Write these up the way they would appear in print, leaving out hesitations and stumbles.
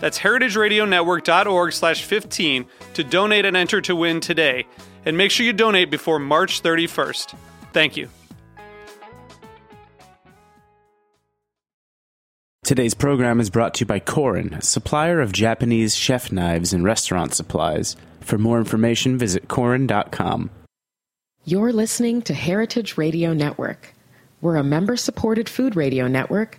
That's heritageradionetwork.org/15 to donate and enter to win today. And make sure you donate before March 31st. Thank you. Today's program is brought to you by Korin, supplier of Japanese chef knives and restaurant supplies. For more information, visit korin.com. You're listening to Heritage Radio Network. We're a member-supported food radio network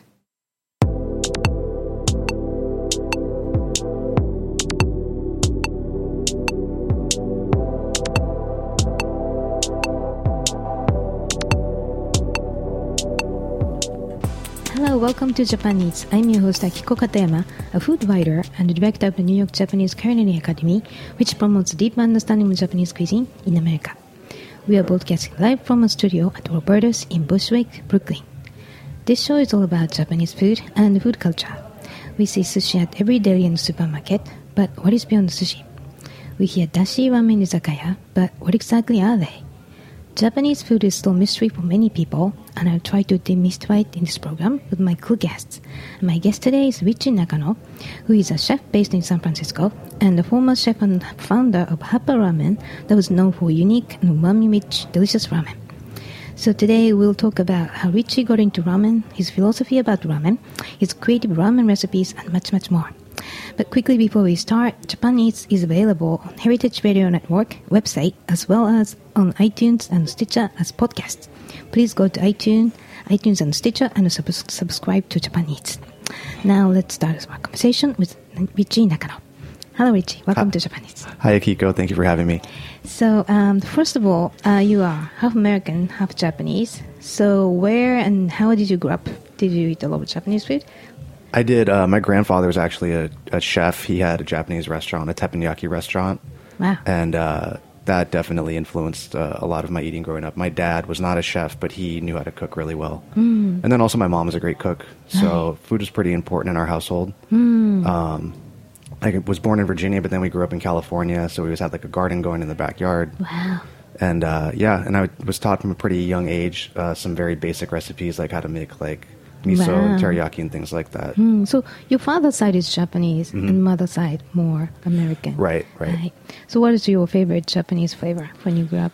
Hello, welcome to Japan Eats. I'm your host Akiko Katayama, a food writer and director of the New York Japanese Culinary Academy, which promotes deep understanding of Japanese cuisine in America. We are broadcasting live from a studio at Roberta's in Bushwick, Brooklyn. This show is all about Japanese food and food culture. We see sushi at every deli and supermarket, but what is beyond sushi? We hear dashi ramen izakaya, but what exactly are they? Japanese food is still a mystery for many people, and I'll try to demystify it in this program with my cool guests. My guest today is Richie Nakano, who is a chef based in San Francisco, and a former chef and founder of Hapa Ramen that was known for unique and umami-rich, delicious ramen. So today we'll talk about how Richie got into ramen, his philosophy about ramen, his creative ramen recipes, and much, much more. But quickly before we start, Japan Eats is available on Heritage Radio Network website as well as on iTunes and Stitcher as podcasts. Please go to iTunes and Stitcher and subscribe to Japan Eats. Now let's start our conversation with Richie Nakano. Hello Richie, welcome to Japan Eats. Hi Akiko, thank you for having me. So first of all, you are half American, half Japanese. So where and how did you grow up? Did you eat a lot of Japanese food? I did. My grandfather was actually a chef. He had a Japanese restaurant, a teppanyaki restaurant. Wow. And that definitely influenced a lot of my eating growing up. My dad was not a chef, but he knew how to cook really well. Mm. And then also my mom was a great cook. So food is pretty important in our household. Mm. I was born in Virginia, but then we grew up in California. So we always had like a garden going in the backyard. Wow. And and I was taught from a pretty young age some very basic recipes, like how to make like miso, wow, teriyaki, and things like that. Mm, so your father's side is Japanese, mm-hmm, and mother's side more American. Right. So what is your favorite Japanese flavor when you grew up?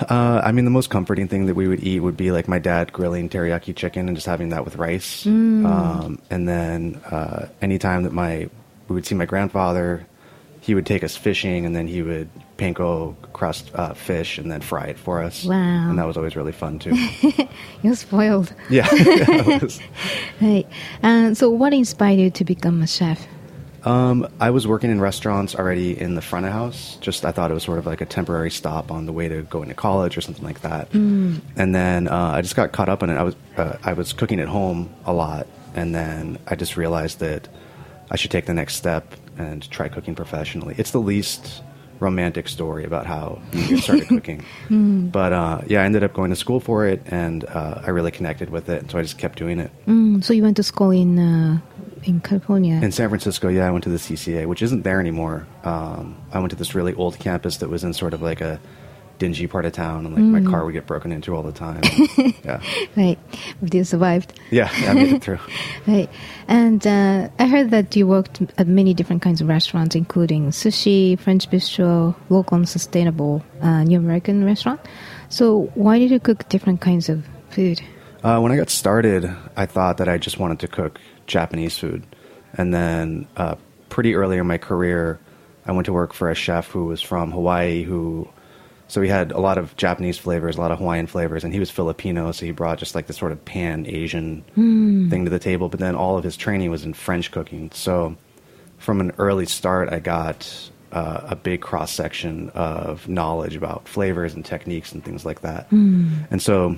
The most comforting thing that we would eat would be like my dad grilling teriyaki chicken and just having that with rice. Mm. And then anytime that we would see my grandfather, he would take us fishing and then he would panko crust fish and then fry it for us. Wow. And that was always really fun too. You're spoiled. Yeah. Right. So what inspired you to become a chef? I was working in restaurants already in the front of house. Just I thought it was sort of like a temporary stop on the way to going to college or something like that. Mm. And then I just got caught up in it. I was cooking at home a lot. And then I just realized that I should take the next step and try cooking professionally. It's the least romantic story about how you started cooking. Mm. But I ended up going to school for it, and I really connected with it, so I just kept doing it. Mm. So you went to school in California? In San Francisco, yeah. I went to the CCA, which isn't there anymore. I went to this really old campus that was in sort of like a dingy part of town, and like my car would get broken into all the time. And, yeah, right. But you survived. Yeah, I made it through. Right, and I heard that you worked at many different kinds of restaurants, including sushi, French bistro, local and sustainable New American restaurant. So why did you cook different kinds of food? When I got started, I thought that I just wanted to cook Japanese food, and then pretty early in my career, I went to work for a chef who was from Hawaii. So he had a lot of Japanese flavors, a lot of Hawaiian flavors, and he was Filipino, so he brought just like this sort of pan-Asian thing to the table. But then all of his training was in French cooking. So from an early start, I got a big cross-section of knowledge about flavors and techniques and things like that. And so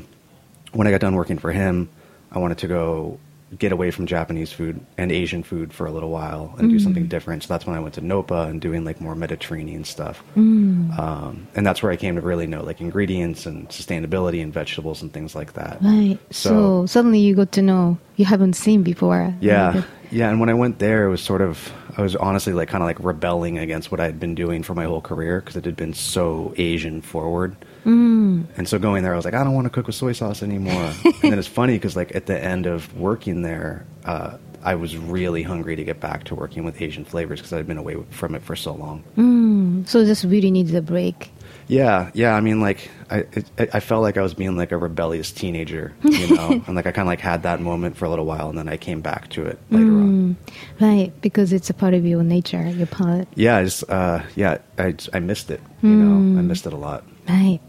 when I got done working for him, I wanted to go get away from Japanese food and Asian food for a little while and do something different. So that's when I went to NOPA and doing like more Mediterranean stuff. And that's where I came to really know like ingredients and sustainability and vegetables and things like that. Right. So suddenly you got to know you haven't seen before. Yeah. Yeah. And when I went there, it was I was honestly like kind of like rebelling against what I had been doing for my whole career because it had been so Asian forward. And so going there, I was like, I don't want to cook with soy sauce anymore. And then it's funny because like at the end of working there, I was really hungry to get back to working with Asian flavors because I'd been away from it for so long. So just really needed a break. Yeah. Yeah. I mean, like I felt like I was being like a rebellious teenager, you know, and like I kind of like had that moment for a little while and then I came back to it later on. Right. Because it's a part of your nature, your palate. Yeah. I missed it. You know, I missed it a lot. Right.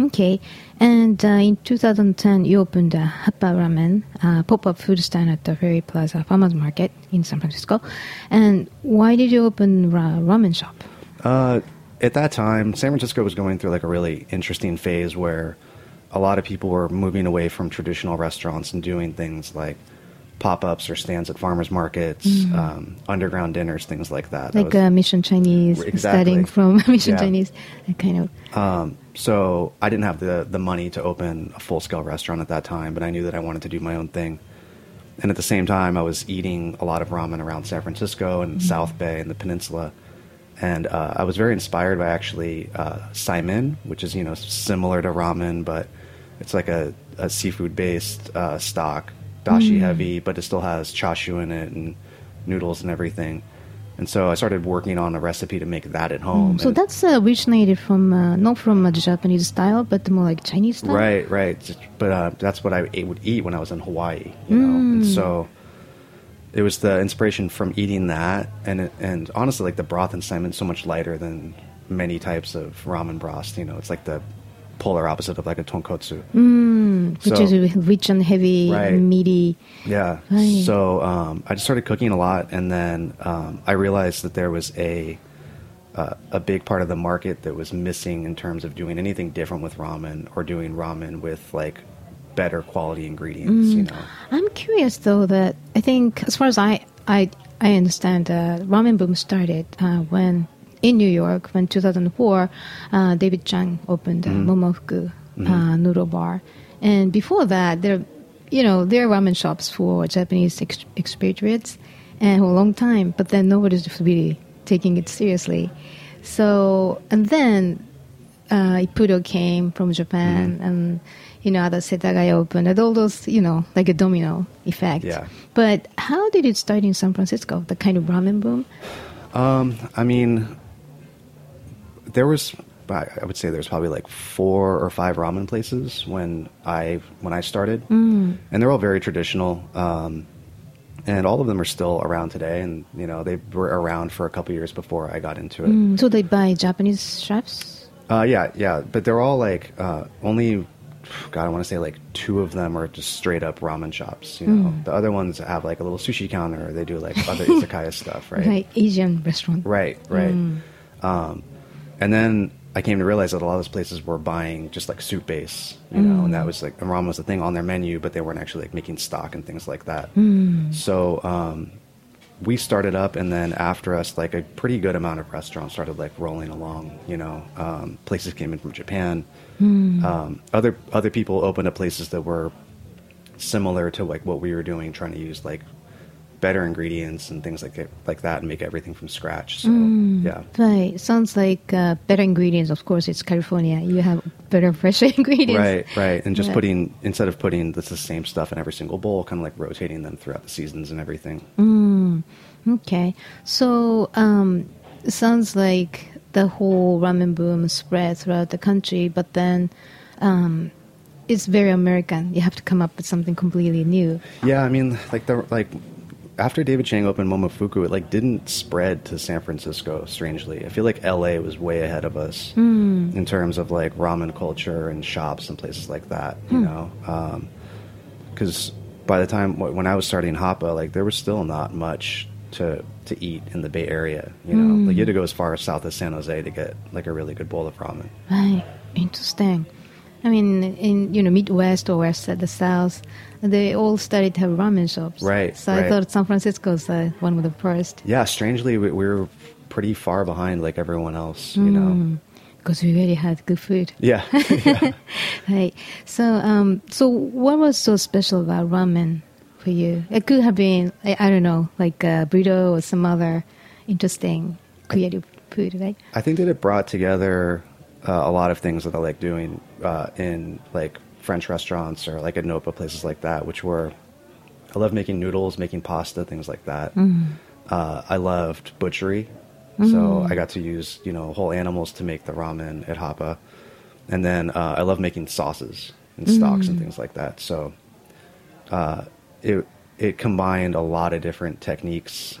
Okay. And in 2010, you opened Hapa Ramen, a pop-up food stand at the Ferry Plaza Farmers Market in San Francisco. And why did you open a ramen shop? At that time, San Francisco was going through like a really interesting phase where a lot of people were moving away from traditional restaurants and doing things like pop-ups or stands at farmers markets, underground dinners, things like that. Like Mission Chinese, exactly. Starting from Mission Chinese, that kind of. So I didn't have the money to open a full-scale restaurant at that time, but I knew that I wanted to do my own thing. And at the same time, I was eating a lot of ramen around San Francisco and South Bay and the peninsula. And I was very inspired by actually saimin, which is, you know, similar to ramen, but it's like a seafood-based stock. Dashi heavy, but it still has chashu in it and noodles and everything. And so I started working on a recipe to make that at home. So that's originated from, not from a Japanese style, but more like Chinese style? Right, right. But that's what I would eat when I was in Hawaii, you know. And so it was the inspiration from eating that. And honestly, like the broth in saimin is so much lighter than many types of ramen broth, you know. It's like the polar opposite of like a tonkotsu, which is rich and heavy, and meaty. Yeah. Right. So I just started cooking a lot, and then I realized that there was a big part of the market that was missing in terms of doing anything different with ramen or doing ramen with like better quality ingredients. You know, I'm curious though that I think as far as I understand, ramen boom started when. In New York, when 2004, David Chang opened Momofuku noodle bar, and before that, there were ramen shops for Japanese expatriates, and for a long time. But then nobody's really taking it seriously. So, and then Ippudo came from Japan, and other Setagaya opened, and all those, like a domino effect. Yeah. But how did it start in San Francisco? The kind of ramen boom. I mean. I would say there's probably like 4 or 5 ramen places when I started. And they're all very traditional. And all of them are still around today. And, they were around for a couple years before I got into it. So they buy Japanese chefs? Yeah. But they're all like only, I want to say like 2 of them are just straight up ramen shops. The other ones have like a little sushi counter. Or they do like other izakaya stuff, right? Like Asian restaurant. Right. And then I came to realize that a lot of those places were buying just like soup base, and that was like, and ramen was a thing on their menu, but they weren't actually like making stock and things like that. So we started up, and then after us, like a pretty good amount of restaurants started like rolling along, places came in from Japan. Other people opened up places that were similar to like what we were doing, trying to use like better ingredients and things like that, and make everything from scratch. So yeah, right. Sounds like better ingredients. Of course, it's California. You have better, fresher ingredients. Right, right. And just putting, instead of putting the same stuff in every single bowl, kind of like rotating them throughout the seasons and everything. Okay. So sounds like the whole ramen boom spread throughout the country, but then it's very American. You have to come up with something completely new. Yeah, I mean, after David Chang opened Momofuku, it didn't spread to San Francisco. Strangely, I feel like LA was way ahead of us in terms of ramen culture and shops and places like that. You know, because by the time when I was starting Hapa, there was still not much to eat in the Bay Area. You know, you had to go as far south as San Jose to get a really good bowl of ramen. Right, interesting. I mean, in Midwest or West at the South, they all started to have ramen shops. Right. So I thought San Francisco's one of the first. Yeah, strangely, we were pretty far behind, everyone else. You know, because we really had good food. Yeah. Right. So, so what was so special about ramen for you? It could have been, I don't know, a burrito or some other interesting creative food, right? I think that it brought together a lot of things that I like doing in French restaurants or at NOPA, places like that, which were, I love making noodles, making pasta, things like that. I loved butchery. So I got to use, whole animals to make the ramen at Hapa. And then I love making sauces and stocks and things like that. So it combined a lot of different techniques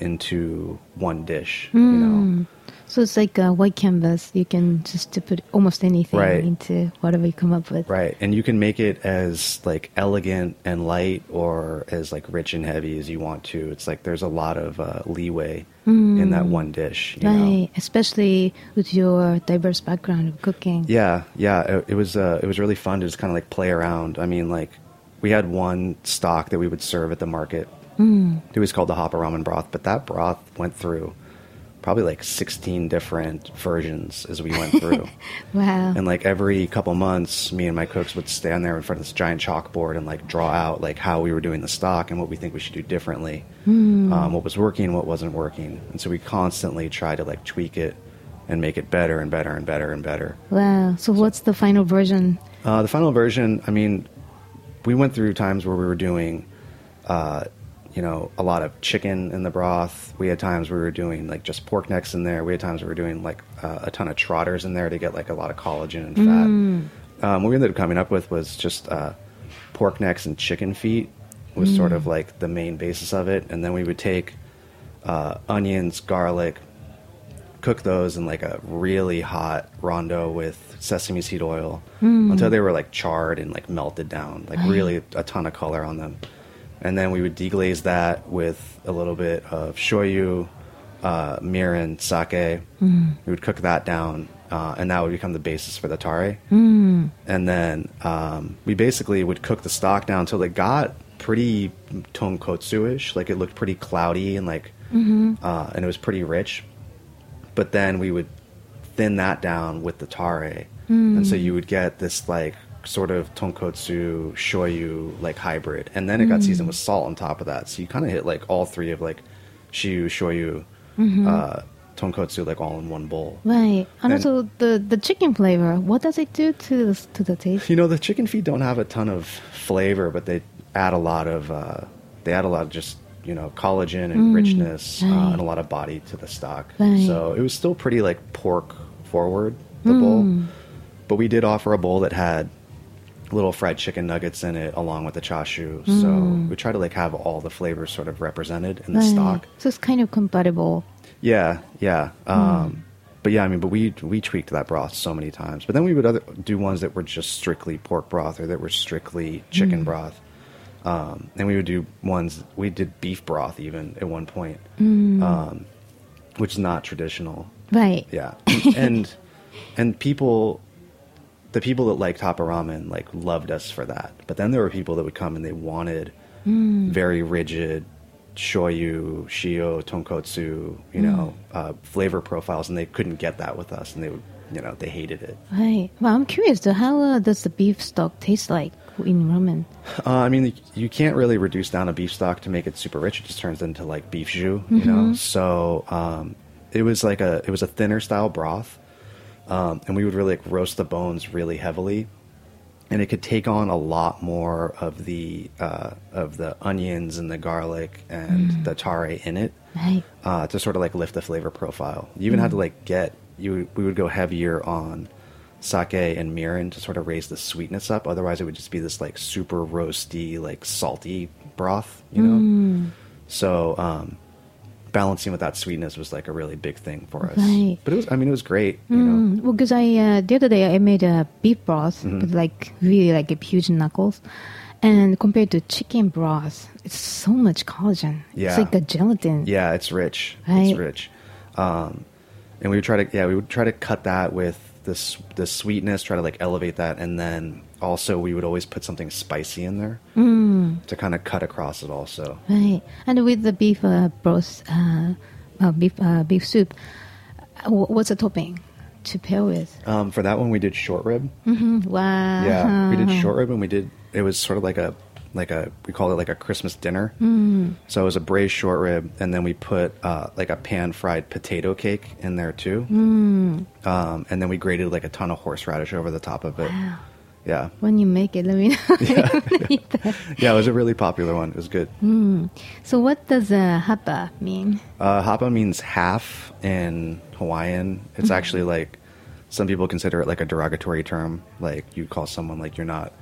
into one dish, you know. So it's like a white canvas. You can just put almost anything into whatever you come up with. Right. And you can make it as elegant and light or as rich and heavy as you want to. It's there's a lot of leeway in that one dish. You know? Especially with your diverse background of cooking. Yeah. Yeah. It was really fun to just kind of play around. I mean, we had one stock that we would serve at the market. It was called the Hapa Ramen broth, but that broth went through probably 16 different versions as we went through. Wow. And every couple months, me and my cooks would stand there in front of this giant chalkboard and draw out how we were doing the stock and what we think we should do differently, what was working, what wasn't working. And so we constantly try to tweak it and make it better and better and better and better. Wow. So what's the final version? The final version, I mean, we went through times where we were doing a lot of chicken in the broth. We had times we were doing just pork necks in there. We had times we were doing a ton of trotters in there to get a lot of collagen and fat. What we ended up coming up with was just pork necks and chicken feet was sort of the main basis of it. And then we would take onions, garlic, cook those in a really hot rondo with sesame seed oil until they were charred and melted down, really a ton of color on them. And then we would deglaze that with a little bit of shoyu, mirin, sake. We would cook that down, and that would become the basis for the tare. And then we basically would cook the stock down until it got pretty tonkotsu-ish. It looked pretty cloudy and and it was pretty rich. But then we would thin that down with the tare. And so you would get this sort of tonkotsu shoyu hybrid, and then it got seasoned with salt on top of that, so you kind of hit all three of shiu, shoyu, tonkotsu all in one bowl. Right. And also the chicken flavor, what does it do to the taste? The chicken feet don't have a ton of flavor, but they add a lot of just collagen and richness, and a lot of body to the stock. Right. So it was still pretty pork forward, the bowl, but we did offer a bowl that had little fried chicken nuggets in it along with the chashu. So we try to have all the flavors sort of represented in the stock. So it's kind of compatible. Yeah, yeah. But yeah, I mean, but we tweaked that broth so many times. But then we would do ones that were just strictly pork broth or that were strictly chicken broth. And we would do ones, we did beef broth even at one point, which is not traditional. Right. Yeah. And people... The people that liked Hapa Ramen loved us for that. But then there were people that would come and they wanted very rigid shoyu, shio, tonkotsu, flavor profiles, and they couldn't get that with us, and they would you know, they hated it. Right. Well, I'm curious, how does the beef stock taste like in ramen? I mean, you can't really reduce down a beef stock to make it super rich. It just turns into like beef jus, you know. So it was a thinner style broth, and we would really like roast the bones really heavily, and it could take on a lot more of the onions and the garlic and the tare in it, right. To sort of like lift the flavor profile. You even had to like we would go heavier on sake and mirin to sort of raise the sweetness up. Otherwise, it would just be this like super roasty, like salty broth, you know? So balancing with that sweetness was like a really big thing for us. Right. But it was great, you know? Well, because the other day I made a beef broth with like really like a huge knuckles. And compared to chicken broth, it's so much collagen. Yeah. It's like a gelatin. Yeah, it's rich. Right. It's rich. And we would try to cut that with this sweetness, try to like elevate that, and then also we would always put something spicy in there to kind of cut across it also. Right. And with the beef broth, beef soup, what's the topping to pair with? For that one, we did short rib. Wow. Yeah, we did short rib, and it was sort of like a we call it like a Christmas dinner. So it was a braised short rib, and then we put like a pan fried potato cake in there too. And then we grated like a ton of horseradish over the top of it. Wow. Yeah. When you make it, let me know. Yeah, it was a really popular one. It was good. So what does hapa mean? Hapa means half in Hawaiian. It's actually like some people consider it like a derogatory term. Like you call someone like you're not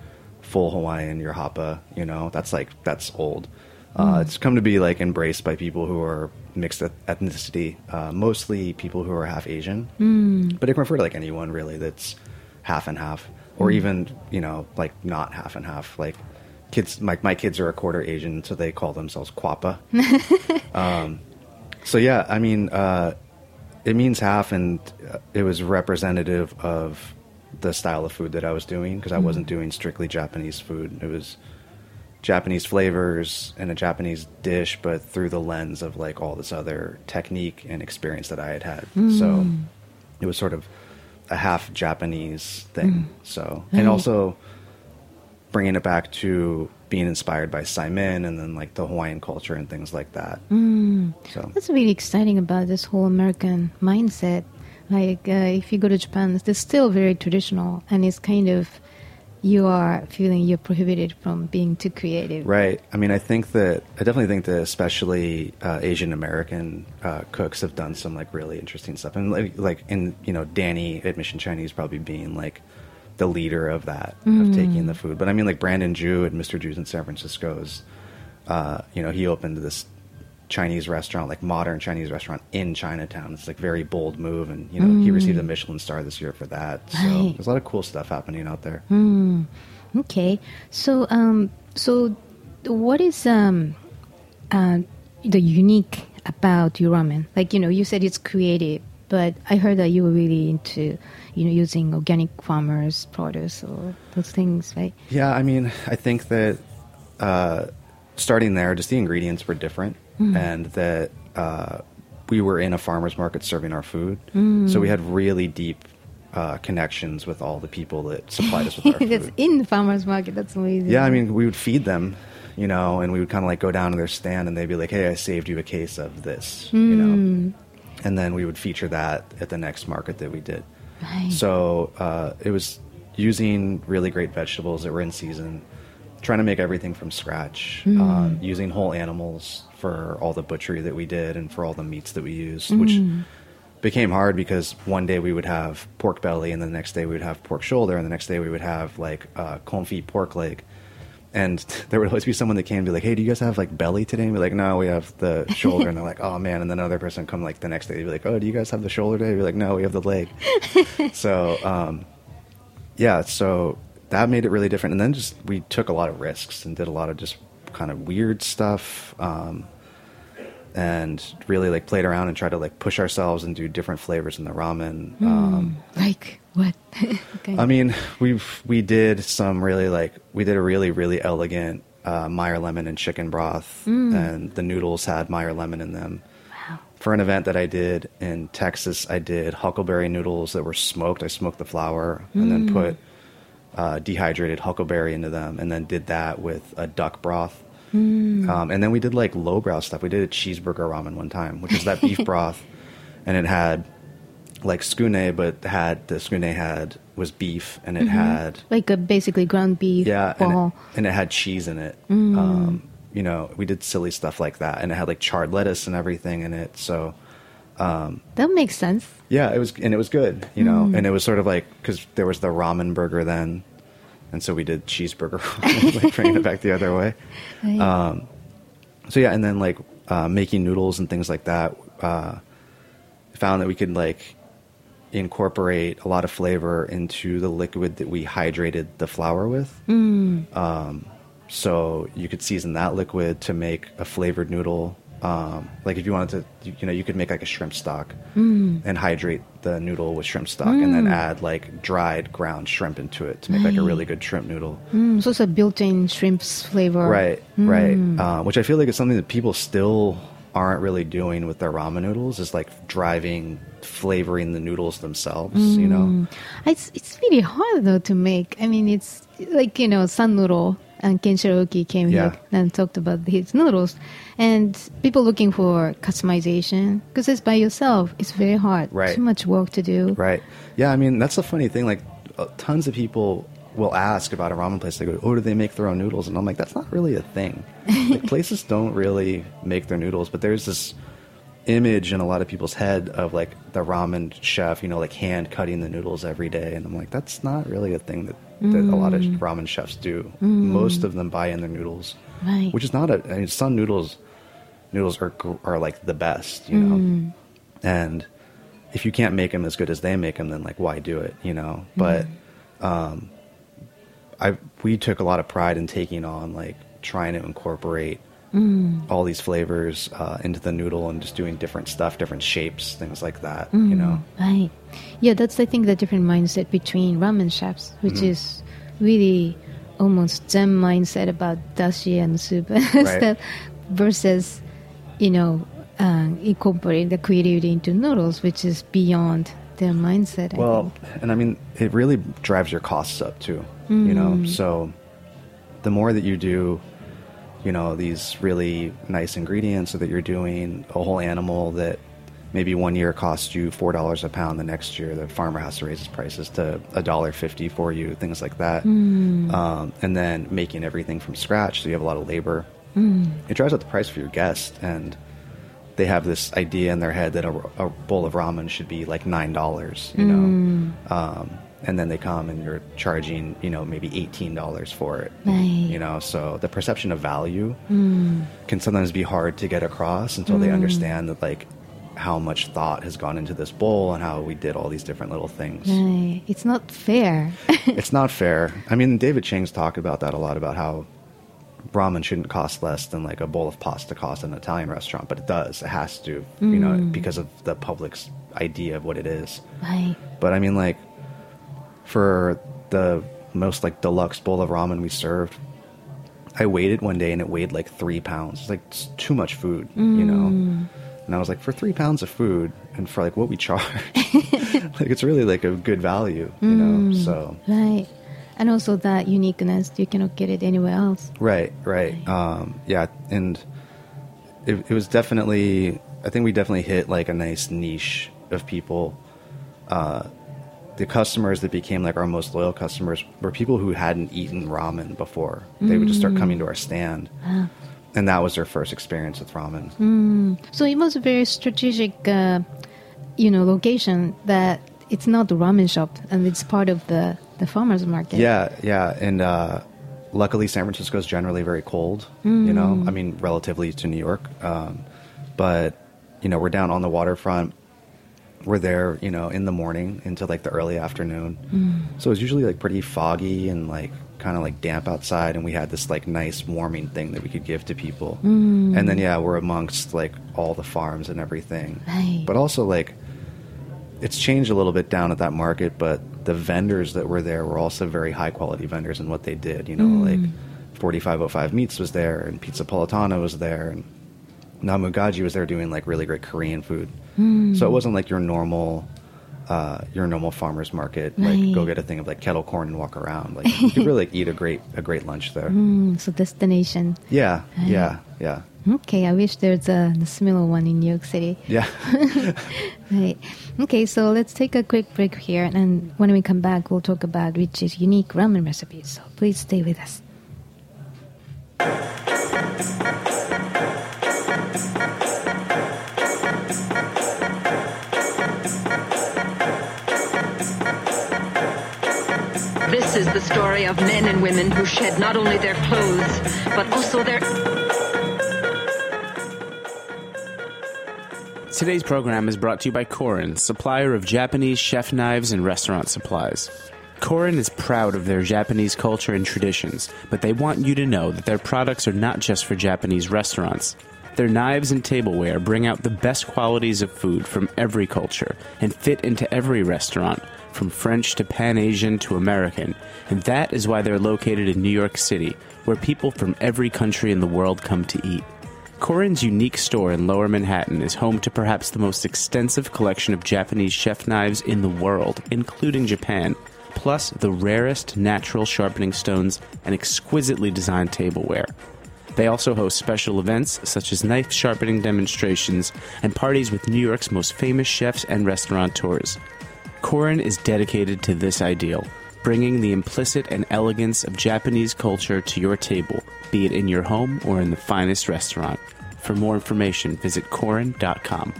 full Hawaiian, your hapa, you know, that's old. It's come to be like embraced by people who are mixed ethnicity, mostly people who are half Asian, but it can refer to like anyone really that's half and half, or even, you know, like not half and half. Like kids, my kids are a quarter Asian, so they call themselves kwapa. So yeah, I mean, it means half, and it was representative of the style of food that I was doing, because I wasn't doing strictly Japanese food. It was Japanese flavors and a Japanese dish, but through the lens of like all this other technique and experience that I had. So it was sort of a half Japanese thing. So, and also bringing it back to being inspired by saimin and then like the Hawaiian culture and things like that. So that's really exciting about this whole American mindset. Like, if you go to Japan, it's still very traditional, and it's kind of, you are feeling you're prohibited from being too creative. Right. I mean, I definitely think that especially Asian American cooks have done some, like, really interesting stuff. And, you know, Danny at Mission Chinese probably being, like, the leader of that, of taking the food. But, I mean, like, Brandon Ju at Mr. Ju's in San Francisco is, you know, he opened this Chinese restaurant, like modern Chinese restaurant in Chinatown. It's like very bold move, and you know he received a Michelin star this year for that. So right. There's a lot of cool stuff happening out there. Okay, so what is the unique about your ramen? Like, you know, you said it's creative, but I heard that you were really into, you know, using organic farmers' produce or those things, right? Yeah, I mean, I think that starting there, just the ingredients were different. And that we were in a farmer's market serving our food. So we had really deep connections with all the people that supplied us with our food. That's in the farmer's market. That's amazing. Yeah, I mean, we would feed them, you know, and we would kind of like go down to their stand and they'd be like, hey, I saved you a case of this, you know. And then we would feature that at the next market that we did. Right. So it was using really great vegetables that were in season, trying to make everything from scratch, using whole animals for all the butchery that we did and for all the meats that we used, which became hard because one day we would have pork belly, and the next day we would have pork shoulder, and the next day we would have like confit pork leg. And there would always be someone that came and be like, hey, do you guys have like belly today? And we're like, no, we have the shoulder. And they're like, oh man. And then another person come like the next day, they'd be like, oh, do you guys have the shoulder today? We're like, no, we have the leg. So, yeah, so that made it really different. And then just, we took a lot of risks and did a lot of just kind of weird stuff, and really like played around and tried to like push ourselves and do different flavors in the ramen. Like what? Okay. I mean, we did a really, really elegant, Meyer lemon and chicken broth, and the noodles had Meyer lemon in them. for an event that I did in Texas, I did huckleberry noodles that were smoked. I smoked the flour and then put dehydrated huckleberry into them, and then did that with a duck broth. And then we did like lowbrow stuff. We did a cheeseburger ramen one time, which is that beef broth, and it had like skune, but had the skune had was beef, and it had like a basically ground beef. Yeah, and it had cheese in it. You know, we did silly stuff like that, and it had like charred lettuce and everything in it. So that makes sense. Yeah, it was, and it was good. You know, and it was sort of like because there was the ramen burger then. And so we did cheeseburger, like bringing it back the other way. Right. So yeah, and then like making noodles and things like that, found that we could like incorporate a lot of flavor into the liquid that we hydrated the flour with. So you could season that liquid to make a flavored noodle. Like if you wanted to, you know, you could make like a shrimp stock and hydrate the noodle with shrimp stock and then add like dried ground shrimp into it to make like a really good shrimp noodle. So it's a built-in shrimp's flavor. Right. Which I feel like is something that people still aren't really doing with their ramen noodles, is like flavoring the noodles themselves, you know? It's really hard though to make. I mean, it's like, you know, sun noodle. And Kenshiro Uki came here and talked about his noodles. And people looking for customization, because it's by yourself. It's very hard. Right. Too much work to do. Right. Yeah, I mean, that's the funny thing. Like, tons of people will ask about a ramen place. They go, oh, do they make their own noodles? And I'm like, that's not really a thing. Like, places don't really make their noodles. But there's this image in a lot of people's head of, like, the ramen chef, you know, like, hand-cutting the noodles every day. And I'm like, that's not really a thing that a lot of ramen chefs do. Most of them buy in their noodles, right. Which is not a. I mean, some noodles are like the best, you know. And if you can't make them as good as they make them, then like why do it, you know? But we took a lot of pride in taking on like trying to incorporate all these flavors into the noodle and just doing different stuff, different shapes, things like that, you know? Right. Yeah, that's, I think, the different mindset between ramen chefs, which is really almost Zen mindset about dashi and soup and stuff versus, you know, incorporating the creativity into noodles, which is beyond their mindset. Well, and I mean, it really drives your costs up too, you know? So the more that you do, you know, these really nice ingredients, so that you're doing a whole animal that maybe one year costs you $4 a pound. The next year, the farmer has to raise his prices to $1.50 for you, things like that. And then making everything from scratch, so you have a lot of labor. It drives up the price for your guest, and they have this idea in their head that a bowl of ramen should be like $9, you know. And then they come and you're charging, you know, maybe $18 for it, you know. So the perception of value can sometimes be hard to get across until they understand that, like, how much thought has gone into this bowl and how we did all these different little things. Right. It's not fair. It's not fair. I mean, David Chang's talked about that a lot, about how ramen shouldn't cost less than, like, a bowl of pasta costs in an Italian restaurant. But it does. It has to, you know, because of the public's idea of what it is. Right. But, I mean, like, for the most like deluxe bowl of ramen we served, I weighed it one day and it weighed like 3 pounds. It's like it's too much food, you know? And I was like, for 3 pounds of food and for like what we charge, like it's really like a good value, you know? So. Right. And also that uniqueness, you cannot get it anywhere else. Right. Yeah. And it was definitely, I think we definitely hit like a nice niche of people. The customers that became like our most loyal customers were people who hadn't eaten ramen before. They would just start coming to our stand. Wow. And that was their first experience with ramen. So it was a very strategic, you know, location that it's not the ramen shop and it's part of the farmer's market. Yeah. And luckily San Francisco is generally very cold, you know, I mean, relatively to New York. But, you know, we're down on the waterfront. We're there, you know, in the morning until like the early afternoon. So it was usually like pretty foggy and like kind of like damp outside. And we had this like nice warming thing that we could give to people. And then, yeah, we're amongst like all the farms and everything. Right. But also like it's changed a little bit down at that market. But the vendors that were there were also very high quality vendors in what they did. You know, like 4505 Meats was there and Pizza Politano was there and Namugaji was there doing like really great Korean food. Mm. So it wasn't like your normal farmers market, right. Like go get a thing of like kettle corn and walk around. Like you could really like, eat a great lunch there. Mm, so destination. Yeah, right. yeah. Okay, I wish there's a similar one in New York City. Yeah. Right. Okay, so let's take a quick break here, and when we come back, we'll talk about Richie's unique ramen recipes. So please stay with us. This is the story of men and women who shed not only their clothes, but also their... Today's program is brought to you by Korin, supplier of Japanese chef knives and restaurant supplies. Korin is proud of their Japanese culture and traditions, but they want you to know that their products are not just for Japanese restaurants. Their knives and tableware bring out the best qualities of food from every culture and fit into every restaurant, from French to Pan-Asian to American, and that is why they're located in New York City, where people from every country in the world come to eat. Korin's unique store in Lower Manhattan is home to perhaps the most extensive collection of Japanese chef knives in the world, including Japan, plus the rarest natural sharpening stones and exquisitely designed tableware. They also host special events such as knife sharpening demonstrations and parties with New York's most famous chefs and restaurateurs. Korin is dedicated to this ideal, bringing the implicit and elegance of Japanese culture to your table, be it in your home or in the finest restaurant. For more information, visit korin.com.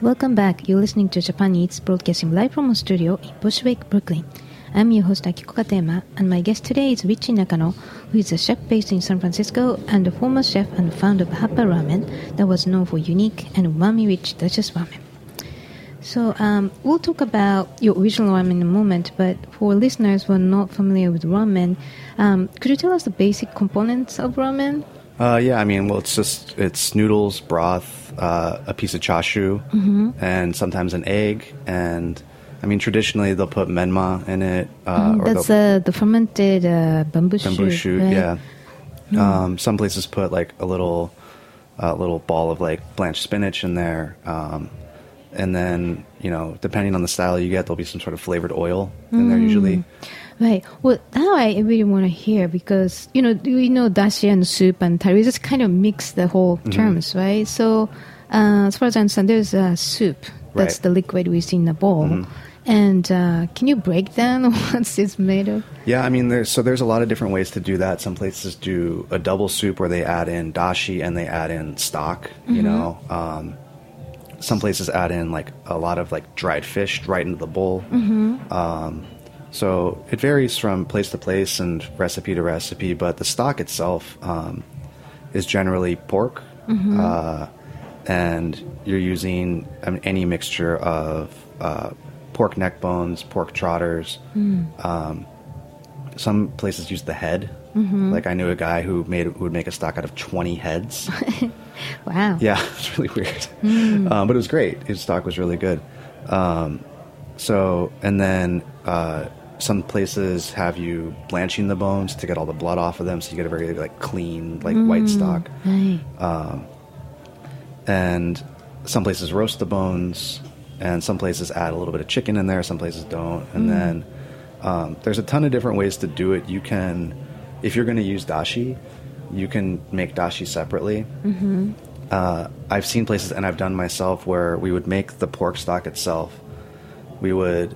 Welcome back. You're listening to Japan Eats, broadcasting live from a studio in Bushwick, Brooklyn. I'm your host, Akiko Katayama, and my guest today is Richie Nakano, who is a chef based in San Francisco and a former chef and founder of Hapa Ramen that was known for unique and umami-rich delicious ramen. So we'll talk about your original ramen in a moment, but for listeners who are not familiar with ramen, could you tell us the basic components of ramen? It's noodles, broth, a piece of chashu, mm-hmm. and sometimes an egg, and... I mean, traditionally, they'll put menma in it. The fermented bamboo shoot, right? Yeah. Mm. Some places put, like, a little ball of, like, blanched spinach in there. And then, you know, depending on the style you get, there'll be some sort of flavored oil in there usually. Right. Well, now I really want to hear because, you know, dashi and soup and tari just kind of mix the whole terms, right? So, as far as I understand, there's soup. That's right. The liquid we see in the bowl. Mm-hmm. And can you break down what it's made of? Yeah, I mean, there's a lot of different ways to do that. Some places do a double soup where they add in dashi and they add in stock, you know. Some places add in, like, a lot of, like, dried fish right into the bowl. Mm-hmm. So it varies from place to place and recipe to recipe. But the stock itself is generally pork. Mm-hmm. And you're using any mixture of pork neck bones, pork trotters. Mm. Some places use the head. Mm-hmm. Like I knew a guy who would make a stock out of 20 heads. Wow. Yeah, it's really weird. Mm. But it was great. His stock was really good. So then some places have you blanching the bones to get all the blood off of them, so you get a very like clean like white stock. Right. And some places roast the bones, and some places add a little bit of chicken in there, some places don't. And then there's a ton of different ways to do it. You can, if you're going to use dashi, you can make dashi separately. Mm-hmm. I've seen places, and I've done myself, where we would make the pork stock itself. We would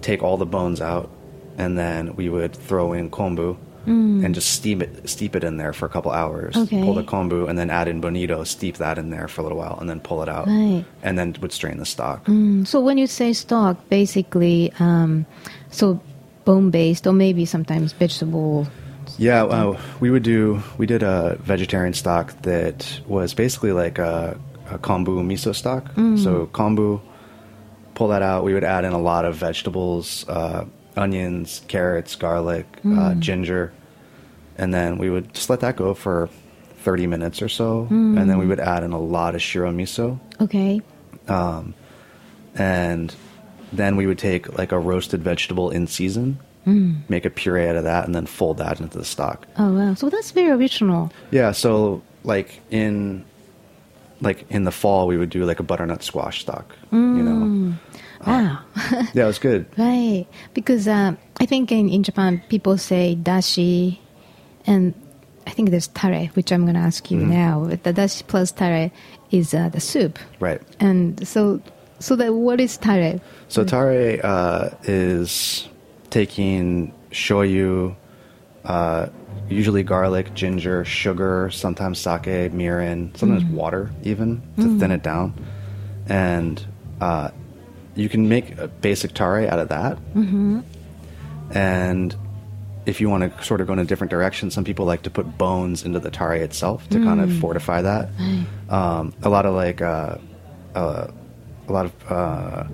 take all the bones out, and then we would throw in kombu. Mm. And just steep it in there for a couple hours. Okay. Pull the kombu and then add in bonito, steep that in there for a little while, and then pull it out. Right. And then would strain the stock. Mm. So when you say stock, basically, so bone-based or maybe sometimes vegetable. Yeah, we did a vegetarian stock that was basically like a kombu miso stock. Mm. So kombu, pull that out. We would add in a lot of vegetables. Onions, carrots, garlic, ginger, and then we would just let that go for 30 minutes or so, and then we would add in a lot of shiro miso. Okay. And Then we would take like a roasted vegetable in season, make a puree out of that, and then fold that into the stock. Oh, wow. So that's very original. Yeah. So like in the fall, we would do like a butternut squash stock, you know. Wow. Yeah, it was good. Right. Because I think in Japan, people say dashi, and I think there's tare, which I'm going to ask you now. The dashi plus tare is the soup. Right. And so that what is tare? So tare is taking shoyu, usually garlic, ginger, sugar, sometimes sake, mirin, sometimes water even, to thin it down. And you can make a basic tare out of that. Mm-hmm. And if you want to sort of go in a different direction, some people like to put bones into the tare itself to kind of fortify that. Right. A lot of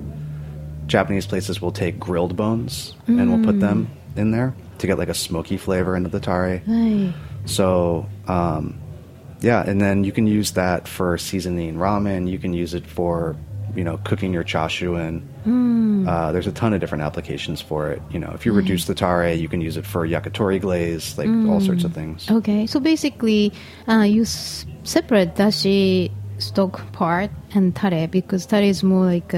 Japanese places will take grilled bones and will put them in there to get like a smoky flavor into the tare. Right. So, yeah, and then you can use that for seasoning ramen. You can use it for, you know, cooking your chashu in. There's a ton of different applications for it. You know, if you reduce the tare, you can use it for yakitori glaze, like all sorts of things. Okay, so basically, you separate dashi stock part and tare, because tare is more like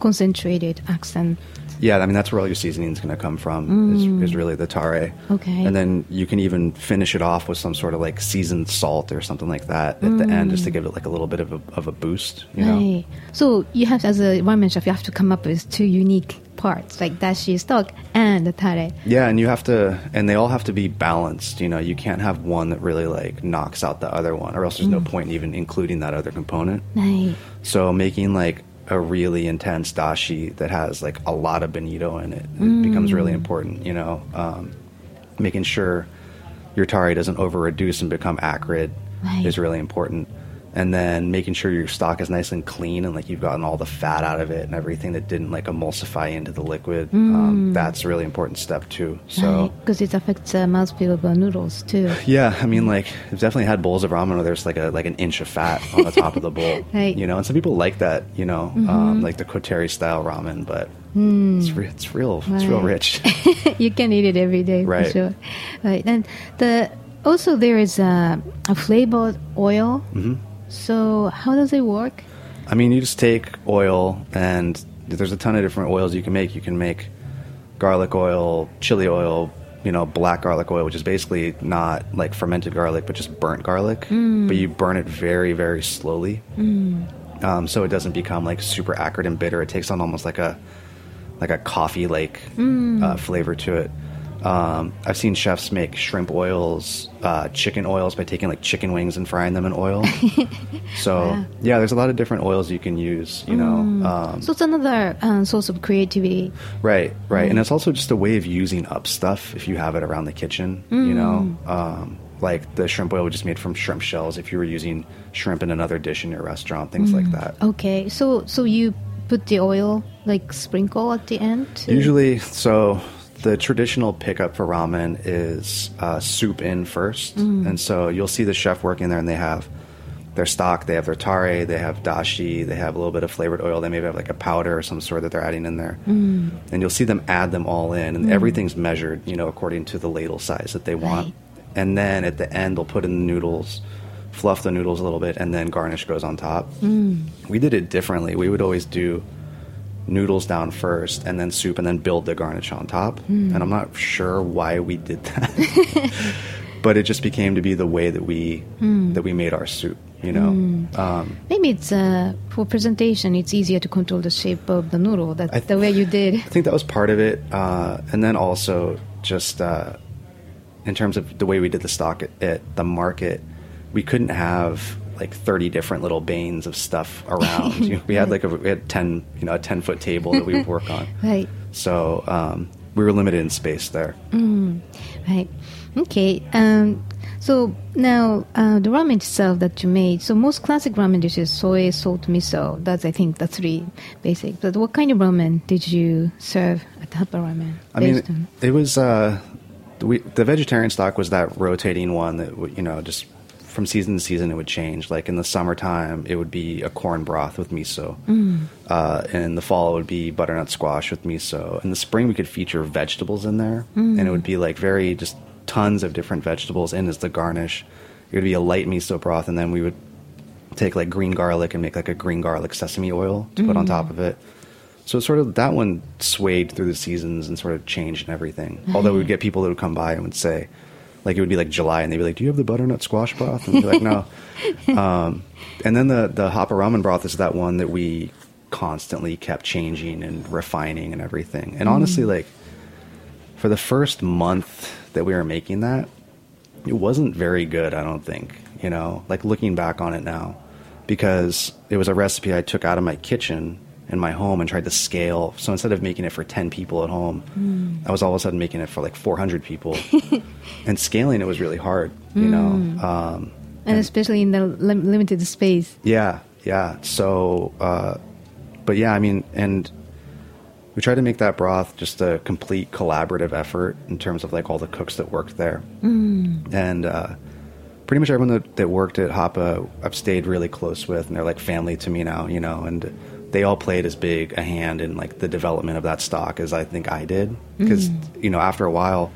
concentrated accent. Yeah, I mean, that's where all your seasoning is going to come from, is really the tare. Okay. And then you can even finish it off with some sort of like seasoned salt or something like that at the end, just to give it like a little bit of a boost, you know? So you have, as a ramen chef, you have to come up with two unique parts, like dashi stock and the tare. Yeah, and you have to, and they all have to be balanced, you know? You can't have one that really like knocks out the other one, or else there's no point in even including that other component. Right. So making like a really intense dashi that has like a lot of bonito in it, it becomes really important, you know, making sure your tare doesn't over reduce and become acrid is really important. And then making sure your stock is nice and clean, and like you've gotten all the fat out of it and everything that didn't like emulsify into the liquid. That's a really important step too. So because it affects the mouthfeel of noodles too. Yeah, I mean, like I've definitely had bowls of ramen where there's like an inch of fat on the top of the bowl. Right. You know, and some people like that. You know, like the Kotori style ramen, but it's real. Right. It's real rich. You can eat it every day, right, for sure. Right, and also there is a flavored oil. So how does it work? I mean, you just take oil, and there's a ton of different oils you can make. You can make garlic oil, chili oil, you know, black garlic oil, which is basically not like fermented garlic, but just burnt garlic. But you burn it very, very slowly, so it doesn't become like super acrid and bitter. It takes on almost like a coffee-like flavor to it. I've seen chefs make shrimp oils, chicken oils, by taking like chicken wings and frying them in oil. So yeah, there's a lot of different oils you can use, you know. So it's another source of creativity. Right. And it's also just a way of using up stuff if you have it around the kitchen, you know. Like the shrimp oil, which is made from shrimp shells, if you were using shrimp in another dish in your restaurant, things like that. Okay, so you put the oil, like sprinkle at the end? Usually, so the traditional pickup for ramen is soup in first. And so you'll see the chef working there, and they have their stock, they have their tare, they have dashi, they have a little bit of flavored oil, they maybe have like a powder or some sort that they're adding in there. And you'll see them add them all in, and everything's measured, you know, according to the ladle size that they want. And then at the end, they'll put in the noodles, fluff the noodles a little bit, and then garnish goes on top. We did it differently. We would always do noodles down first, and then soup, and then build the garnish on top. And I'm not sure why we did that, but it just became to be the way that we made our soup, you know. Maybe it's for presentation, it's easier to control the shape of the noodle. That's the way you did. I think that was part of it, and then also just in terms of the way we did the stock at the market, we couldn't have like 30 different little banes of stuff around. You know, we had we had 10, you know, a 10-foot table that we would work on. Right. So we were limited in space there. Right. Okay. So now the ramen itself that you made. So most classic ramen dishes, soy, salt, miso. That's, I think, the three basic. But what kind of ramen did you serve at Hapa Ramen? I mean, it was the vegetarian stock was that rotating one that, you know, just from season to season it would change. Like in the summertime, it would be a corn broth with miso. Mm. In the fall, it would be butternut squash with miso. In the spring, we could feature vegetables in there, and it would be like very just tons of different vegetables in as the garnish. It would be a light miso broth, and then we would take like green garlic and make like a green garlic sesame oil to put on top of it. So sort of that one swayed through the seasons and sort of changed and everything. Mm-hmm. Although we would get people that would come by and would say, like, it would be like July, and they'd be like, do you have the butternut squash broth? And we'd be like, no. And then the Hapa Ramen broth is that one that we constantly kept changing and refining and everything. And honestly, like, for the first month that we were making that, it wasn't very good, I don't think, you know, like looking back on it now, because it was a recipe I took out of my kitchen in my home and tried to scale. So instead of making it for 10 people at home, I was all of a sudden making it for like 400 people and scaling it was really hard, you know. And especially in the limited space. Yeah, yeah. So, but yeah, I mean, and we tried to make that broth just a complete collaborative effort in terms of like all the cooks that worked there. And pretty much everyone that worked at Hapa, I've stayed really close with, and they're like family to me now, you know, and they all played as big a hand in like the development of that stock as I think I did. Because, you know, after a while,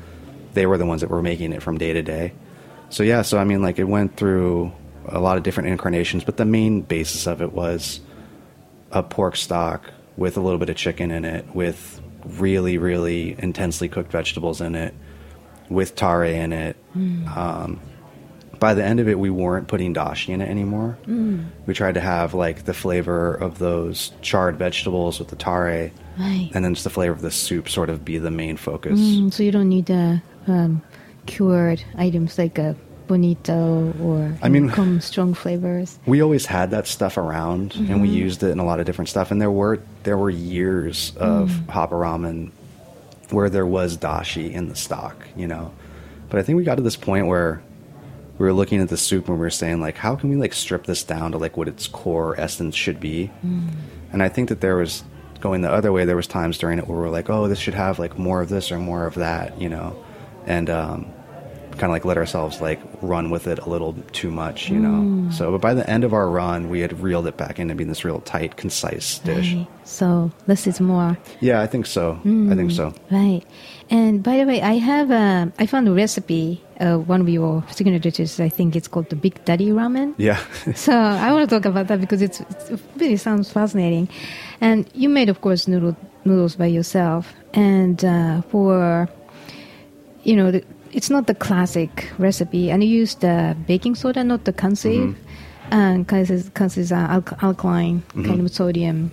they were the ones that were making it from day to day. So, yeah, so I mean, like it went through a lot of different incarnations, but the main basis of it was a pork stock with a little bit of chicken in it, with really, really intensely cooked vegetables in it, with tare in it. By the end of it, we weren't putting dashi in it anymore. We tried to have like the flavor of those charred vegetables with the tare, and then just the flavor of the soup sort of be the main focus. So you don't need cured items like a bonito or strong flavors. We always had that stuff around, and we used it in a lot of different stuff. And there were years of Hapa Ramen where there was dashi in the stock, you know. But I think we got to this point where we were looking at the soup and we were saying, like, how can we, like, strip this down to, like, what its core essence should be? And I think that there was, going the other way, there was times during it where we were like, oh, this should have, like, more of this or more of that, you know? And kind of, like, let ourselves, like, run with it a little too much, you know? So, but by the end of our run, we had reeled it back into being this real tight, concise dish. So, less is more. Yeah, I think so. I think so. Right. And, by the way, I found a recipe. One of your signature dishes, I think it's called the Big Daddy Ramen. Yeah. So I want to talk about that because it really sounds fascinating. And you made, of course, noodles by yourself. And for, you know, it's not the classic recipe. And you used baking soda, not the kansui. And kansui is an alkaline kind of sodium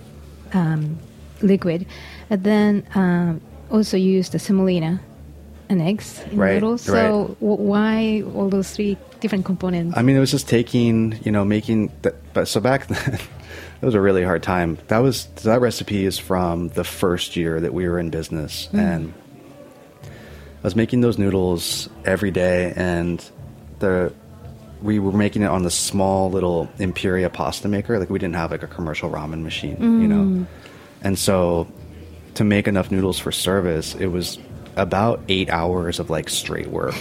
liquid. And then also you used the semolina. And eggs in noodles. So why all those three different components? I mean, it was just taking, you know, making that. But so back then, it was a really hard time. That recipe is from the first year that we were in business, and I was making those noodles every day, and we were making it on the small little Imperia pasta maker. Like we didn't have like a commercial ramen machine, you know, and so to make enough noodles for service, it was about 8 hours of like straight work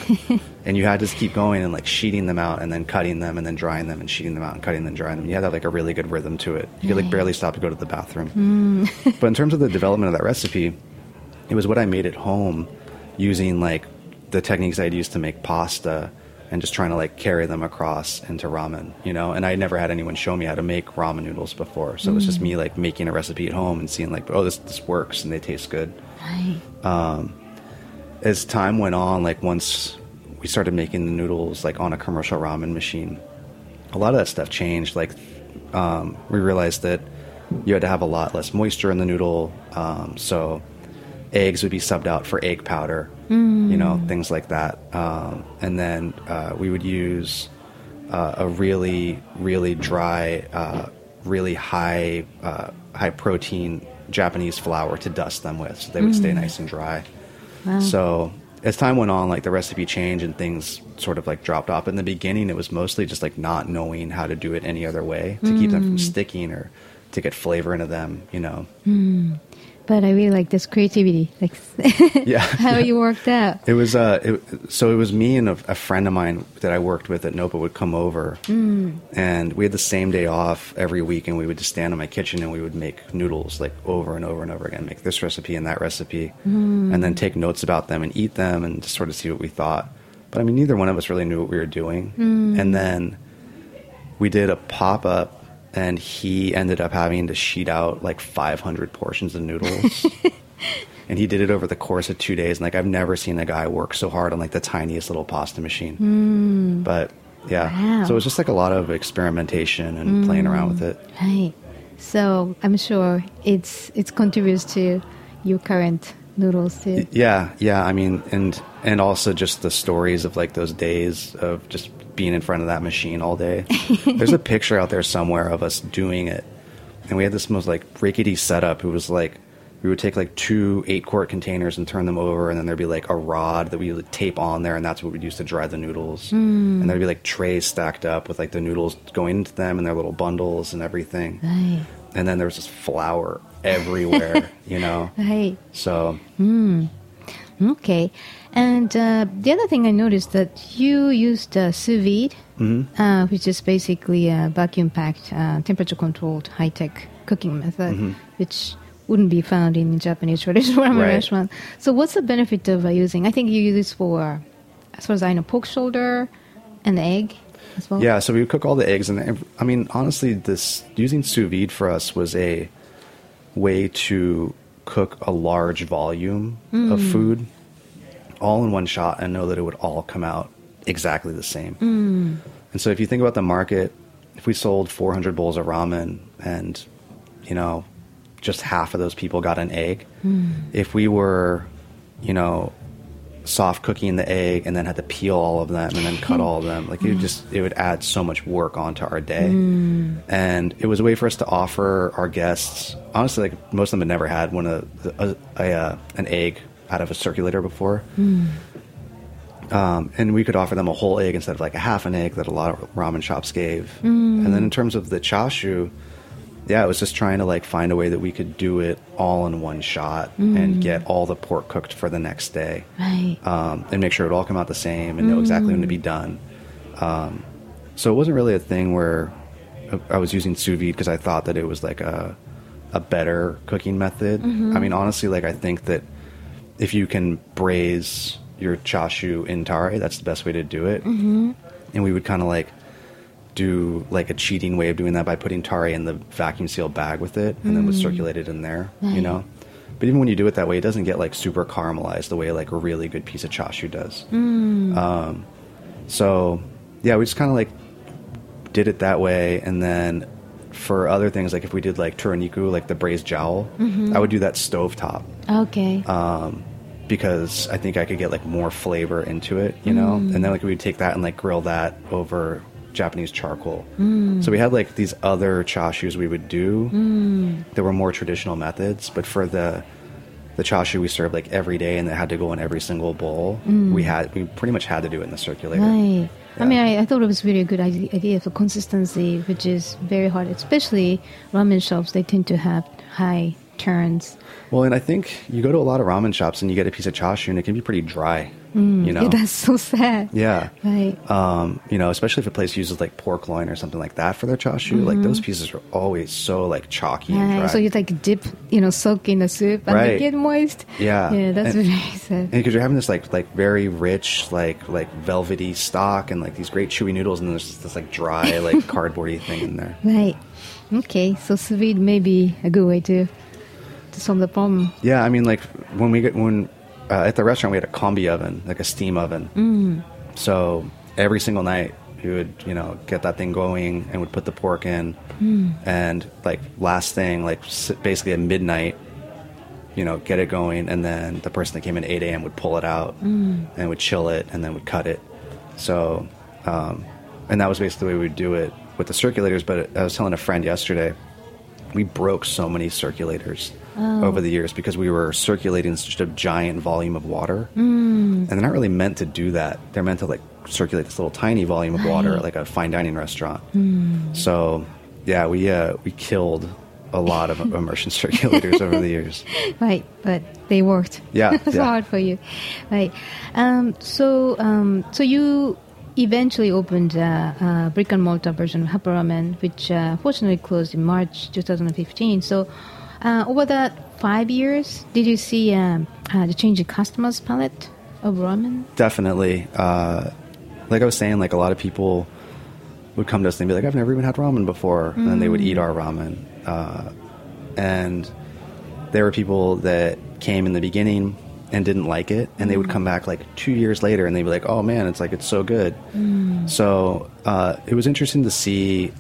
and you had to just keep going and like sheeting them out and then cutting them and then drying them and sheeting them out and cutting them and drying them. You had to have like a really good rhythm to it. You could like barely stop to go to the bathroom. But in terms of the development of that recipe, it was what I made at home using like the techniques I'd used to make pasta and just trying to like carry them across into ramen, you know, and I never had anyone show me how to make ramen noodles before. So it was just me like making a recipe at home and seeing like, oh, this works and they taste good. As time went on, like once we started making the noodles like on a commercial ramen machine, a lot of that stuff changed. Like we realized that you had to have a lot less moisture in the noodle. So eggs would be subbed out for egg powder, you know, things like that. And then we would use a really, really dry, really high protein Japanese flour to dust them with. So they would stay nice and dry. Wow. So as time went on, like the recipe changed and things sort of like dropped off. In the beginning, it was mostly just like not knowing how to do it any other way to keep them from sticking or to get flavor into them, you know. But I really like this creativity, like you worked out. It was it was me and a friend of mine that I worked with at NOPA would come over, and we had the same day off every week, and we would just stand in my kitchen and we would make noodles like over and over and over again, make this recipe and that recipe, and then take notes about them and eat them and just sort of see what we thought. But I mean, neither one of us really knew what we were doing, and then we did a pop up. And he ended up having to sheet out like 500 portions of noodles. And he did it over the course of 2 days. And like, I've never seen a guy work so hard on like the tiniest little pasta machine. But yeah, wow. So it was just like a lot of experimentation and playing around with it. Right. So I'm sure it's contributes to your current noodles too. Yeah. I mean, and also just the stories of like those days of just being in front of that machine all day. There's a picture out there somewhere of us doing it. And we had this most like rickety setup. It was like, we would take like 2 8-quart containers and turn them over. And then there'd be like a rod that we would tape on there. And that's what we'd use to dry the noodles. And there'd be like trays stacked up with like the noodles going into them and their little bundles and everything. Right. And then there was just flour everywhere, you know? Right. So. Okay. And the other thing I noticed that you used sous vide, which is basically a vacuum-packed, temperature-controlled, high-tech cooking method, which wouldn't be found in Japanese traditional ramen restaurant. So what's the benefit of using? I think you use this for, as far as I know, pork shoulder and the egg as well. Yeah, so we would cook all the eggs. And I mean, honestly, this using sous vide for us was a way to cook a large volume of food all in one shot and know that it would all come out exactly the same. And so if you think about the market, if we sold 400 bowls of ramen and, you know, just half of those people got an egg, if we were, you know, soft cooking the egg and then had to peel all of them and then cut all of them, like it would add so much work onto our day. And it was a way for us to offer our guests, honestly, like most of them had never had an egg out of a circulator before, and we could offer them a whole egg instead of like a half an egg that a lot of ramen shops gave. And then in terms of the chashu, it was just trying to like find a way that we could do it all in one shot and get all the pork cooked for the next day, and make sure it all come out the same and know exactly when to be done. So it wasn't really a thing where I was using sous vide because I thought that it was like a better cooking method. I mean, honestly, like I think that if you can braise your chashu in tare, that's the best way to do it. And we would kind of like do like a cheating way of doing that by putting tare in the vacuum sealed bag with it, and then would circulate it in there, you know? But even when you do it that way, it doesn't get like super caramelized the way like a really good piece of chashu does. So yeah, we just kind of like did it that way. And then for other things, like if we did like turaniku, like the braised jowl, I would do that stovetop. Okay. Because I think I could get like more flavor into it, you know? And then like we would take that and like grill that over Japanese charcoal. So we had like these other chashus we would do that were more traditional methods, but for the chashu we served like every day and that had to go in every single bowl, we pretty much had to do it in the circulator. Right. Yeah. I mean, I thought it was really a good idea for consistency, which is very hard, especially ramen shops. They tend to have high turns. Well, and I think you go to a lot of ramen shops and you get a piece of chashu and it can be pretty dry, you know? Yeah, that's so sad. Yeah. Right. You know, especially if a place uses like pork loin or something like that for their chashu, like those pieces are always so like chalky and dry. So you like dip, you know, soak in the soup and they get moist. Yeah. Yeah, that's very sad. Because you're having this like very rich, like velvety stock and like these great chewy noodles, and then there's this like dry, like cardboardy thing in there. Right. Okay. So sous vide may be a good way to solve the problem. Yeah, I mean, like when at the restaurant we had a combi oven, like a steam oven. So every single night we would, you know, get that thing going and would put the pork in, and like last thing, like basically at midnight, you know, get it going, and then the person that came in at 8 a.m. would pull it out and would chill it and then would cut it. So, and that was basically the way we would do it with the circulators. But I was telling a friend yesterday, we broke so many circulators over the years because we were circulating such a giant volume of water. And they're not really meant to do that. They're meant to like circulate this little tiny volume of water, like a fine dining restaurant. So yeah, we killed a lot of immersion circulators over the years. Right, but they worked. Yeah, it's hard for you. Right. So you eventually opened a brick and mortar version of Hapa Ramen, which fortunately closed in March 2015. So over that 5 years, did you see the change in customers' palette of ramen? Definitely. Like I was saying, like a lot of people would come to us and be like, I've never even had ramen before. Mm. And then they would eat our ramen. And there were people that came in the beginning and didn't like it. And they would come back like 2 years later and they'd be like, oh man, it's so good. Mm. So it was interesting to see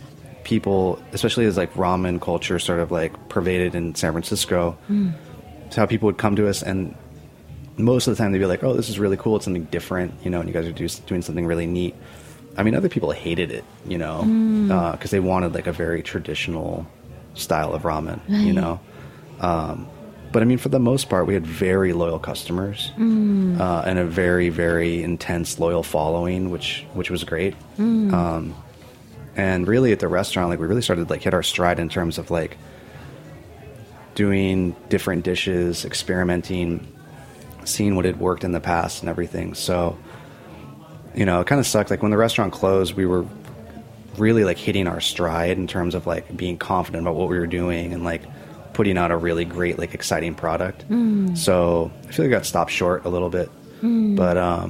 people, especially as like ramen culture sort of like pervaded in San Francisco. Mm. It's how people would come to us, and most of the time they'd be like, oh, this is really cool. It's something different, you know, and you guys are doing something really neat. I mean, other people hated it, you know, because they wanted like a very traditional style of ramen, you know. But I mean, for the most part, we had very loyal customers and a very, very intense loyal following, which was great. Mm. And really at the restaurant, like we really started like hit our stride in terms of like doing different dishes, experimenting, seeing what had worked in the past and everything. So, you know, it kind of sucked. Like when the restaurant closed, we were really like hitting our stride in terms of like being confident about what we were doing and like putting out a really great, like exciting product. Mm. So I feel like I got stopped short a little bit, but,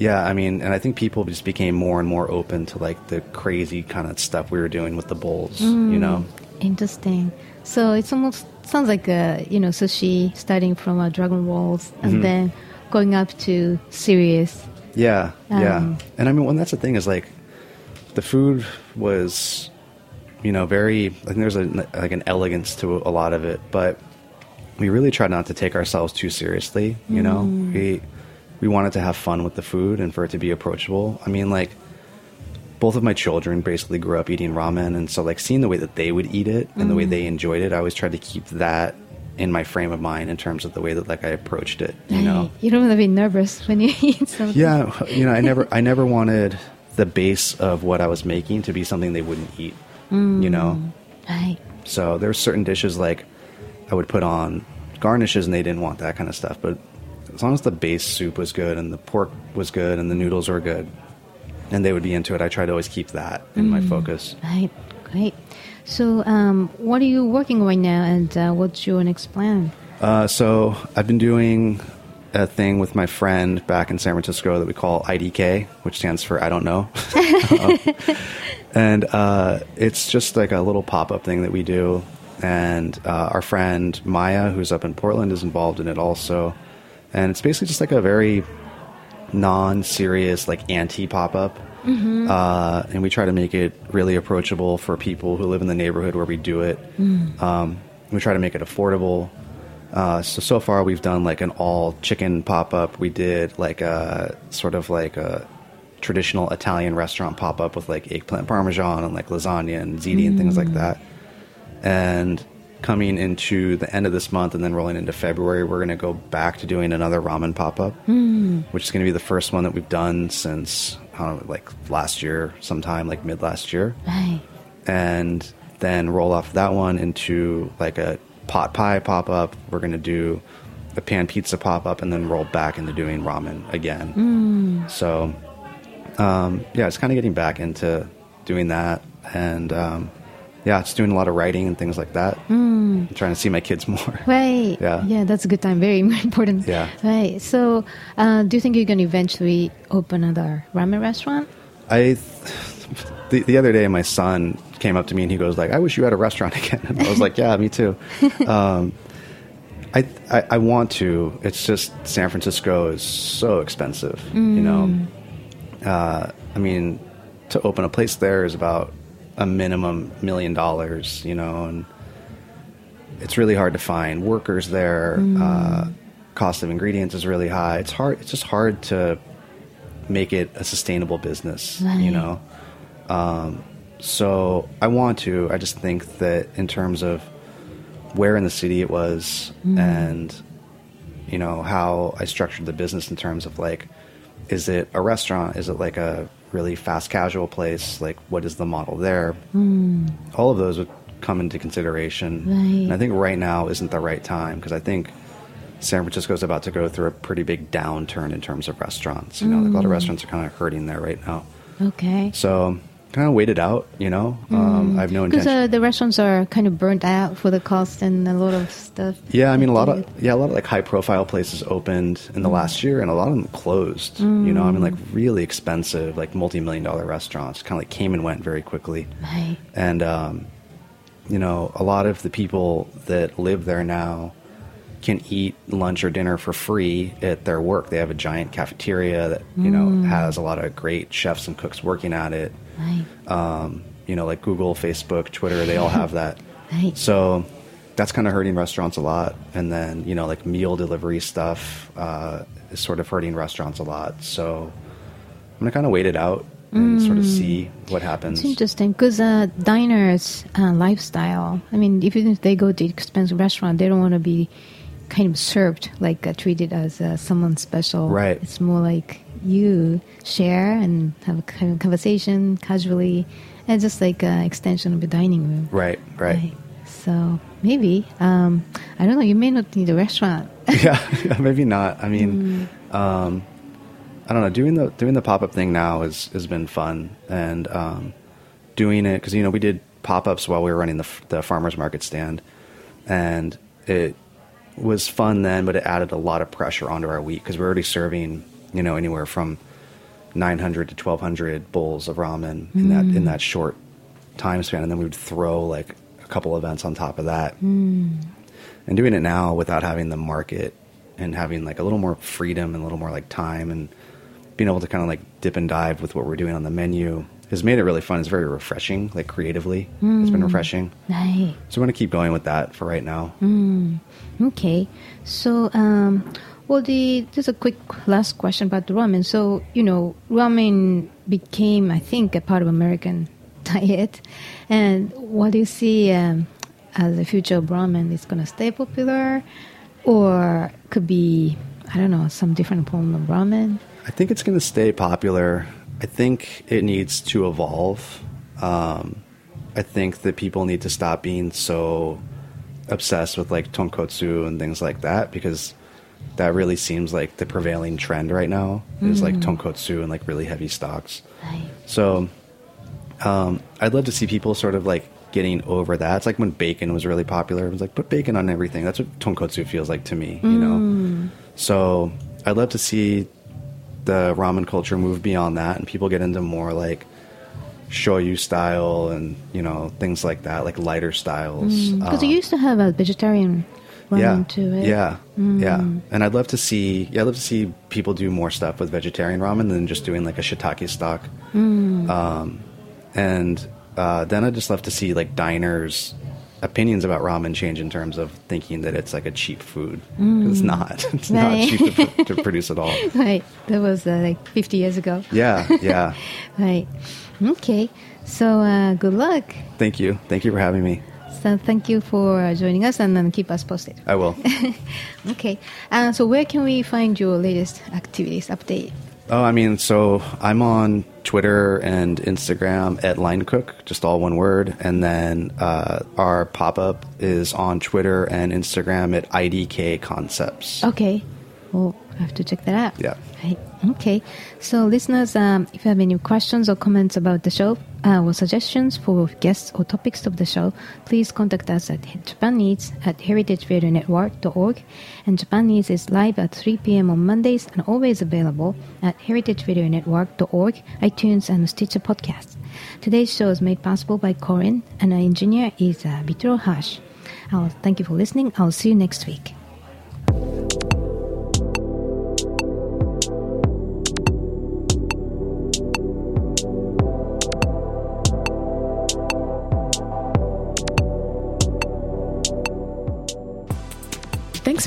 yeah, I mean, and I think people just became more and more open to like the crazy kind of stuff we were doing with the bowls, you know? Interesting. So it's almost sounds like a, you know, sushi starting from dragon rolls and then going up to serious. Yeah, yeah. And I mean, well, that's the thing is like the food was, you know, very, I think there's like an elegance to a lot of it, but we really tried not to take ourselves too seriously, you know? We wanted to have fun with the food and for it to be approachable. I mean, like, both of my children basically grew up eating ramen. And so, like, seeing the way that they would eat it and the way they enjoyed it, I always tried to keep that in my frame of mind in terms of the way that, like, I approached it, you know? You don't want to be nervous when you eat something. Yeah, you know, I never wanted the base of what I was making to be something they wouldn't eat, you know? Right. So there were certain dishes, like, I would put on garnishes and they didn't want that kind of stuff, but as long as the base soup was good and the pork was good and the noodles were good and they would be into it, I try to always keep that in my focus. Right, great. So what are you working on right now and what's your next plan? So I've been doing a thing with my friend back in San Francisco that we call IDK, which stands for I don't know. And it's just like a little pop-up thing that we do. And our friend Maya, who's up in Portland, is involved in it also. And it's basically just like a very non-serious, like anti-pop-up. And we try to make it really approachable for people who live in the neighborhood where we do it. We try to make it affordable. So far we've done like an all chicken pop-up. We did like a sort of like a traditional Italian restaurant pop-up with like eggplant parmesan and like lasagna and ziti and things like that. And coming into the end of this month and then rolling into February, we're going to go back to doing another ramen pop-up, which is going to be the first one that we've done since, I don't know, like last year sometime, like mid last year. Right. And then roll off that one into like a pot pie pop-up. We're going to do a pan pizza pop-up and then roll back into doing ramen again. So, yeah, it's kind of getting back into doing that. And, yeah, it's doing a lot of writing and things like that. I'm trying to see my kids more. Right. Yeah. Yeah, that's a good time. Very important. Yeah. Right. So do you think you're going to eventually open another ramen restaurant? The other day, my son came up to me and he goes like, I wish you had a restaurant again. And I was like, yeah, me too. I want to. It's just San Francisco is so expensive, you know. I mean, to open a place there is about a minimum $1 million, you know, and it's really hard to find workers there. Cost of ingredients is really high. It's hard. It's just hard to make it a sustainable business, you know? So I want to, I just think that in terms of where in the city it was and, you know, how I structured the business in terms of like, is it a restaurant? Is it like a really fast casual place? Like, what is the model there? All of those would come into consideration. Right. And I think right now isn't the right time, because I think San Francisco's about to go through a pretty big downturn in terms of restaurants. You know, a lot of restaurants are kind of hurting there right now. Okay. So kind of wait it out, you know. I have no intention. Because the restaurants are kind of burnt out for the cost and a lot of stuff. Yeah, I mean, a lot of like high-profile places opened in the last year, and a lot of them closed. You know, I mean, like really expensive, like multi-million-dollar restaurants kind of like came and went very quickly. Right. And you know, a lot of the people that live there now can eat lunch or dinner for free at their work. They have a giant cafeteria that, you know, has a lot of great chefs and cooks working at it. Right. You know, like Google, Facebook, Twitter, they all have that. Right. So that's kind of hurting restaurants a lot. And then, you know, like meal delivery stuff is sort of hurting restaurants a lot. So I'm going to kind of wait it out and sort of see what happens. It's interesting because diners' lifestyle, I mean, even if they go to expensive restaurant, they don't want to be kind of served, like treated as someone special. Right. It's more like you share and have a kind of conversation casually, and just like an extension of the dining room. Right, right. Right. So maybe, I don't know, you may not need a restaurant. Yeah, maybe not. I mean, I don't know, doing the pop-up thing now has been fun, and doing it, because, you know, we did pop-ups while we were running the farmer's market stand, and it was fun then, but it added a lot of pressure onto our week, because we're already serving, you know, anywhere from 900 to 1,200 bowls of ramen in that short time span. And then we would throw like a couple events on top of that. And doing it now without having the market and having like a little more freedom and a little more like time and being able to kind of like dip and dive with what we're doing on the menu has made it really fun. It's very refreshing, like creatively. It's been refreshing. Right. So I want to keep going with that for right now. Okay. So, well, just a quick last question about the ramen. So, you know, ramen became, I think, a part of American diet. And what do you see as the future of ramen? Is going to stay popular, or could be, I don't know, some different form of ramen? I think it's going to stay popular. I think it needs to evolve. I think that people need to stop being so obsessed with like tonkotsu and things like that, because that really seems like the prevailing trend right now is like tonkotsu and like really heavy stocks. Right. So I'd love to see people sort of like getting over that. It's like when bacon was really popular, it was like, put bacon on everything. That's what tonkotsu feels like to me, you know? So I'd love to see the ramen culture move beyond that and people get into more like shoyu style and, you know, things like that, like lighter styles. Because you used to have a vegetarian ramen too, right? Yeah. Yeah. And I'd love to see people do more stuff with vegetarian ramen than just doing like a shiitake stock. Then I'd just love to see like diners' opinions about ramen change in terms of thinking that it's like a cheap food. It's not. It's not cheap to produce at all. Right. That was like 50 years ago. Yeah. Yeah. Right. Okay. So good luck. Thank you. Thank you for having me. So thank you for joining us, and then keep us posted. I will. Okay. So where can we find your latest activities update? Oh, I mean, so I'm on Twitter and Instagram at LineCook, just all one word. And then our pop-up is on Twitter and Instagram at IDK Concepts. Okay. Well, I have to check that out. Yeah. Right. Okay. So listeners, if you have any questions or comments about the show, or suggestions for guests or topics of the show, please contact us at Japan Eats at heritageradionetwork.org. And Japan Eats is live at 3 p.m. on Mondays and always available at heritageradionetwork.org, iTunes, and Stitcher Podcasts. Today's show is made possible by Korin, and our engineer is Vitro Hash. Thank you for listening. I'll see you next week. Thanks